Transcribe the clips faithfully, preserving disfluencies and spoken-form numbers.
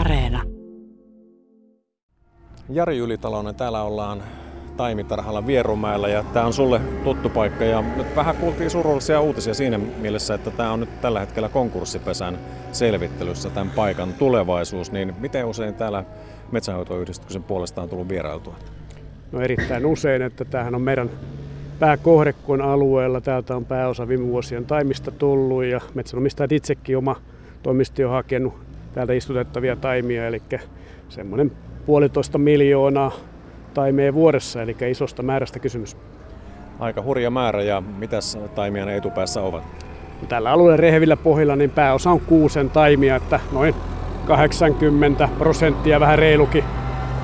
Areena. Jari Yli-Talonen, täällä ollaan Taimitarhalla Vierumäellä ja tämä on sulle tuttu paikka. Ja nyt vähän kuultiin surullisia uutisia siinä mielessä, että tämä on nyt tällä hetkellä konkurssipesän selvittelyssä tämän paikan tulevaisuus. Niin miten usein täällä metsänhoitoyhdistyksen puolesta on tullut vierailtua? No erittäin usein, että tämähän on meidän pääkohdekon alueella. Täältä on pääosa viime vuosien taimista tullut ja metsänomistajat itsekin oma toimisti on hakenut täältä istutettavia taimia, eli semmoinen puolitoista miljoonaa taimea vuodessa, eli isosta määrästä kysymys. Aika hurja määrä, ja mitäs taimia ne etupäässä ovat? Tällä alueella rehevillä pohjilla niin pääosa on kuusen taimia, että noin kahdeksankymmentä prosenttia, vähän reilukin,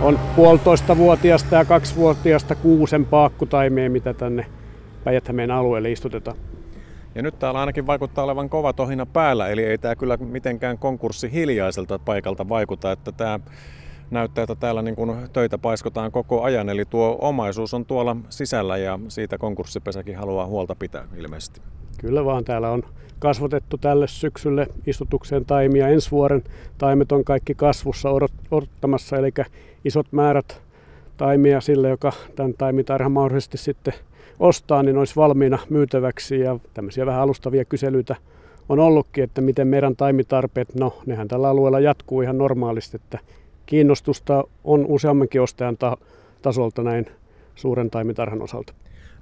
on puolitoista vuotiasta ja kaksivuotiasta kuusen paakkutaimia, mitä tänne Päijät-Hämeen alueelle istutetaan. Ja nyt täällä ainakin vaikuttaa olevan kova tohina päällä, eli ei tämä kyllä mitenkään konkurssi hiljaiselta paikalta vaikuta, että tämä näyttää, että täällä niin kuin töitä paiskotaan koko ajan, eli tuo omaisuus on tuolla sisällä ja siitä konkurssipesäkin haluaa huolta pitää ilmeisesti. Kyllä vaan, täällä on kasvatettu tälle syksylle istutukseen taimia. Ensi vuoden taimet on kaikki kasvussa odottamassa, eli isot määrät taimia sille, joka tämän taimitarhan mahdollisesti sitten ostaa, niin olisi valmiina myytäväksi, ja tämmöisiä vähän alustavia kyselyitä on ollutkin, että miten meidän taimitarpeet, no nehän tällä alueella jatkuu ihan normaalisti, että kiinnostusta on useammankin ostajan ta- tasolta näin suuren taimitarhan osalta.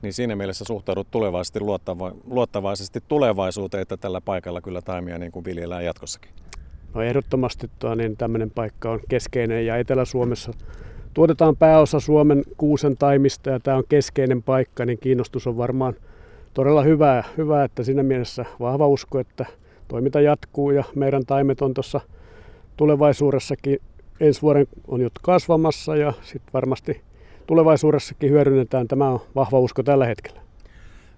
Niin siinä mielessä suhtaudut tulevaisesti luottava- luottavaisesti tulevaisuuteen, että tällä paikalla kyllä taimia niin kuin viljellään jatkossakin. No ehdottomasti tuo, niin tämmöinen paikka on keskeinen, ja Etelä-Suomessa tuotetaan pääosa Suomen kuusen taimista ja tämä on keskeinen paikka, niin kiinnostus on varmaan todella hyvää, hyvää, että siinä mielessä vahva usko, että toiminta jatkuu ja meidän taimet on tuossa tulevaisuudessakin ensi vuoden on jo kasvamassa ja sitten varmasti tulevaisuudessakin hyödynnetään. Tämä on vahva usko tällä hetkellä.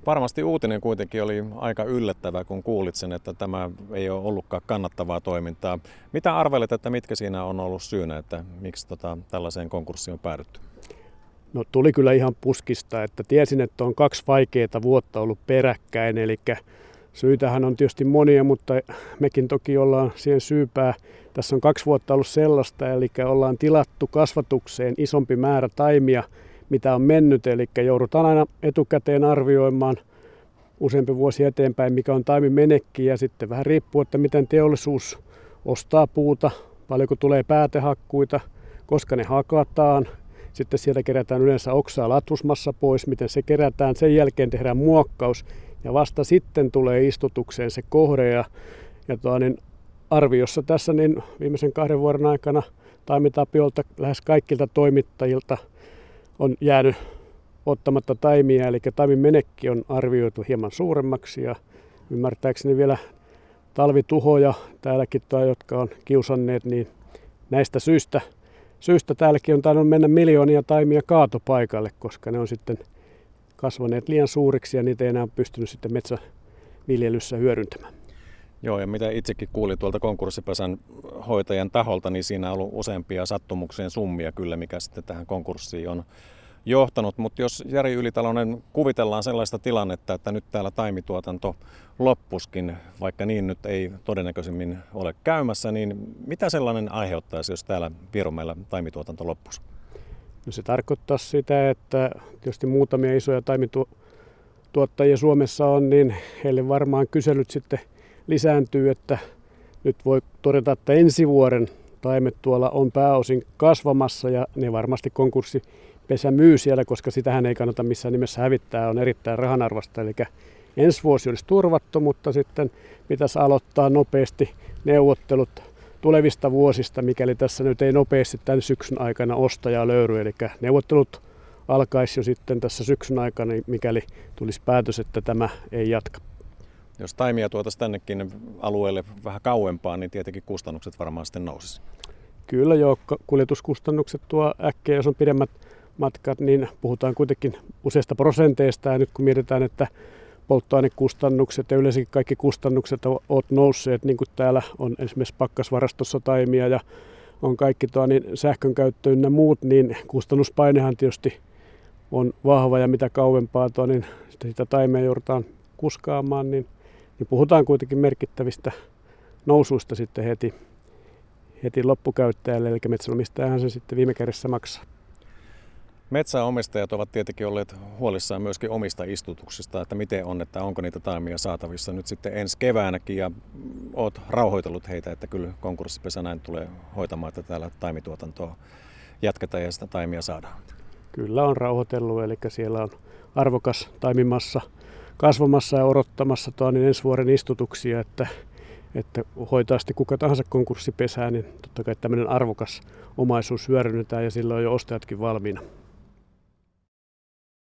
Varmasti uutinen kuitenkin oli aika yllättävä, kun kuulit sen, että tämä ei ole ollutkaan kannattavaa toimintaa. Mitä arvelet, että mitkä siinä on ollut syynä, että miksi tota, tällaiseen konkurssiin on päädytty? No tuli kyllä ihan puskista, että tiesin, että on kaksi vaikeaa vuotta ollut peräkkäin, eli syytähän on tietysti monia, mutta mekin toki ollaan siihen syypää. Tässä on kaksi vuotta ollut sellaista, eli ollaan tilattu kasvatukseen isompi määrä taimia, mitä on mennyt, eli joudutaan aina etukäteen arvioimaan useampi vuosi eteenpäin, mikä on taimimenekki, ja sitten vähän riippuu, että miten teollisuus ostaa puuta, paljonko tulee päätehakkuita, koska ne hakataan, sitten sieltä kerätään yleensä oksaa latvusmassa pois, miten se kerätään, sen jälkeen tehdään muokkaus, ja vasta sitten tulee istutukseen se kohde, ja, ja tuo, niin arviossa tässä niin viimeisen kahden vuoden aikana Taimi-Tapiolta lähes kaikilta toimittajilta on jäänyt ottamatta taimia, eli taimimenekki on arvioitu hieman suuremmaksi ja ymmärtääkseni vielä talvituhoja täälläkin, tuo, jotka on kiusanneet, niin näistä syistä, syistä täälläkin on tainnut mennä miljoonia taimia kaatopaikalle, koska ne on sitten kasvaneet liian suuriksi ja niitä ei enää pystynyt sitten metsäviljelyssä hyödyntämään. Joo, ja mitä itsekin kuulin tuolta konkurssipesän hoitajan taholta, niin siinä on ollut useampia sattumuksien summia kyllä, mikä sitten tähän konkurssiin on johtanut. Mutta jos Jari Yli-Talonen, kuvitellaan sellaista tilannetta, että nyt täällä taimituotanto loppuskin, vaikka niin nyt ei todennäköisemmin ole käymässä, niin mitä sellainen aiheuttaisi, jos täällä Vierumäellä taimituotanto loppuisi? No se tarkoittaa sitä, että tietysti muutamia isoja taimituottajia Suomessa on, niin heille varmaan kyselyt sitten lisääntyy, että nyt voi todeta, että ensi vuoden taimet tuolla on pääosin kasvamassa ja ne varmasti konkurssipesä myy siellä, koska sitähän ei kannata missään nimessä hävittää, on erittäin rahanarvasta. Eli ensi vuosi olisi turvattu, mutta sitten pitäisi aloittaa nopeasti neuvottelut tulevista vuosista, mikäli tässä nyt ei nopeasti tämän syksyn aikana ostajaa löydy. Eli neuvottelut alkaisi jo sitten tässä syksyn aikana, mikäli tulisi päätös, että tämä ei jatka. Jos taimia tuotaisiin tännekin alueelle vähän kauempaa, niin tietenkin kustannukset varmaan sitten nousisi. Kyllä joo, kuljetuskustannukset tuo äkkiä, jos on pidemmät matkat, niin puhutaan kuitenkin useista prosenteista. Ja nyt kun mietitään, että polttoainekustannukset ja yleensäkin kaikki kustannukset ovat nousseet, niin kuin täällä on esimerkiksi pakkasvarastossa taimia ja on kaikki tuo, niin sähkön käyttö ynnä muut, niin kustannuspainehan tietysti on vahva ja mitä kauempaa tuo, niin sitä taimea joudutaan kuskaamaan, niin niin puhutaan kuitenkin merkittävistä nousuista sitten heti, heti loppukäyttäjälle, eli metsänomistajahan se sitten viime kädessä maksaa. Metsänomistajat ovat tietenkin olleet huolissaan myöskin omista istutuksista, että miten on, että onko niitä taimia saatavissa nyt sitten ensi keväänäkin, ja olet rauhoitellut heitä, että kyllä konkurssipesä näin tulee hoitamaan, että täällä taimituotantoa jatketaan ja sitä taimia saadaan. Kyllä on rauhoitellut, eli siellä on arvokas taimimassa kasvamassa ja odottamassa tuon niin ensi vuoden istutuksia, että, että hoitaa sitten kuka tahansa konkurssipesää, niin totta kai tämmöinen arvokas omaisuus hyödynnetään ja silloin on jo ostajatkin valmiina.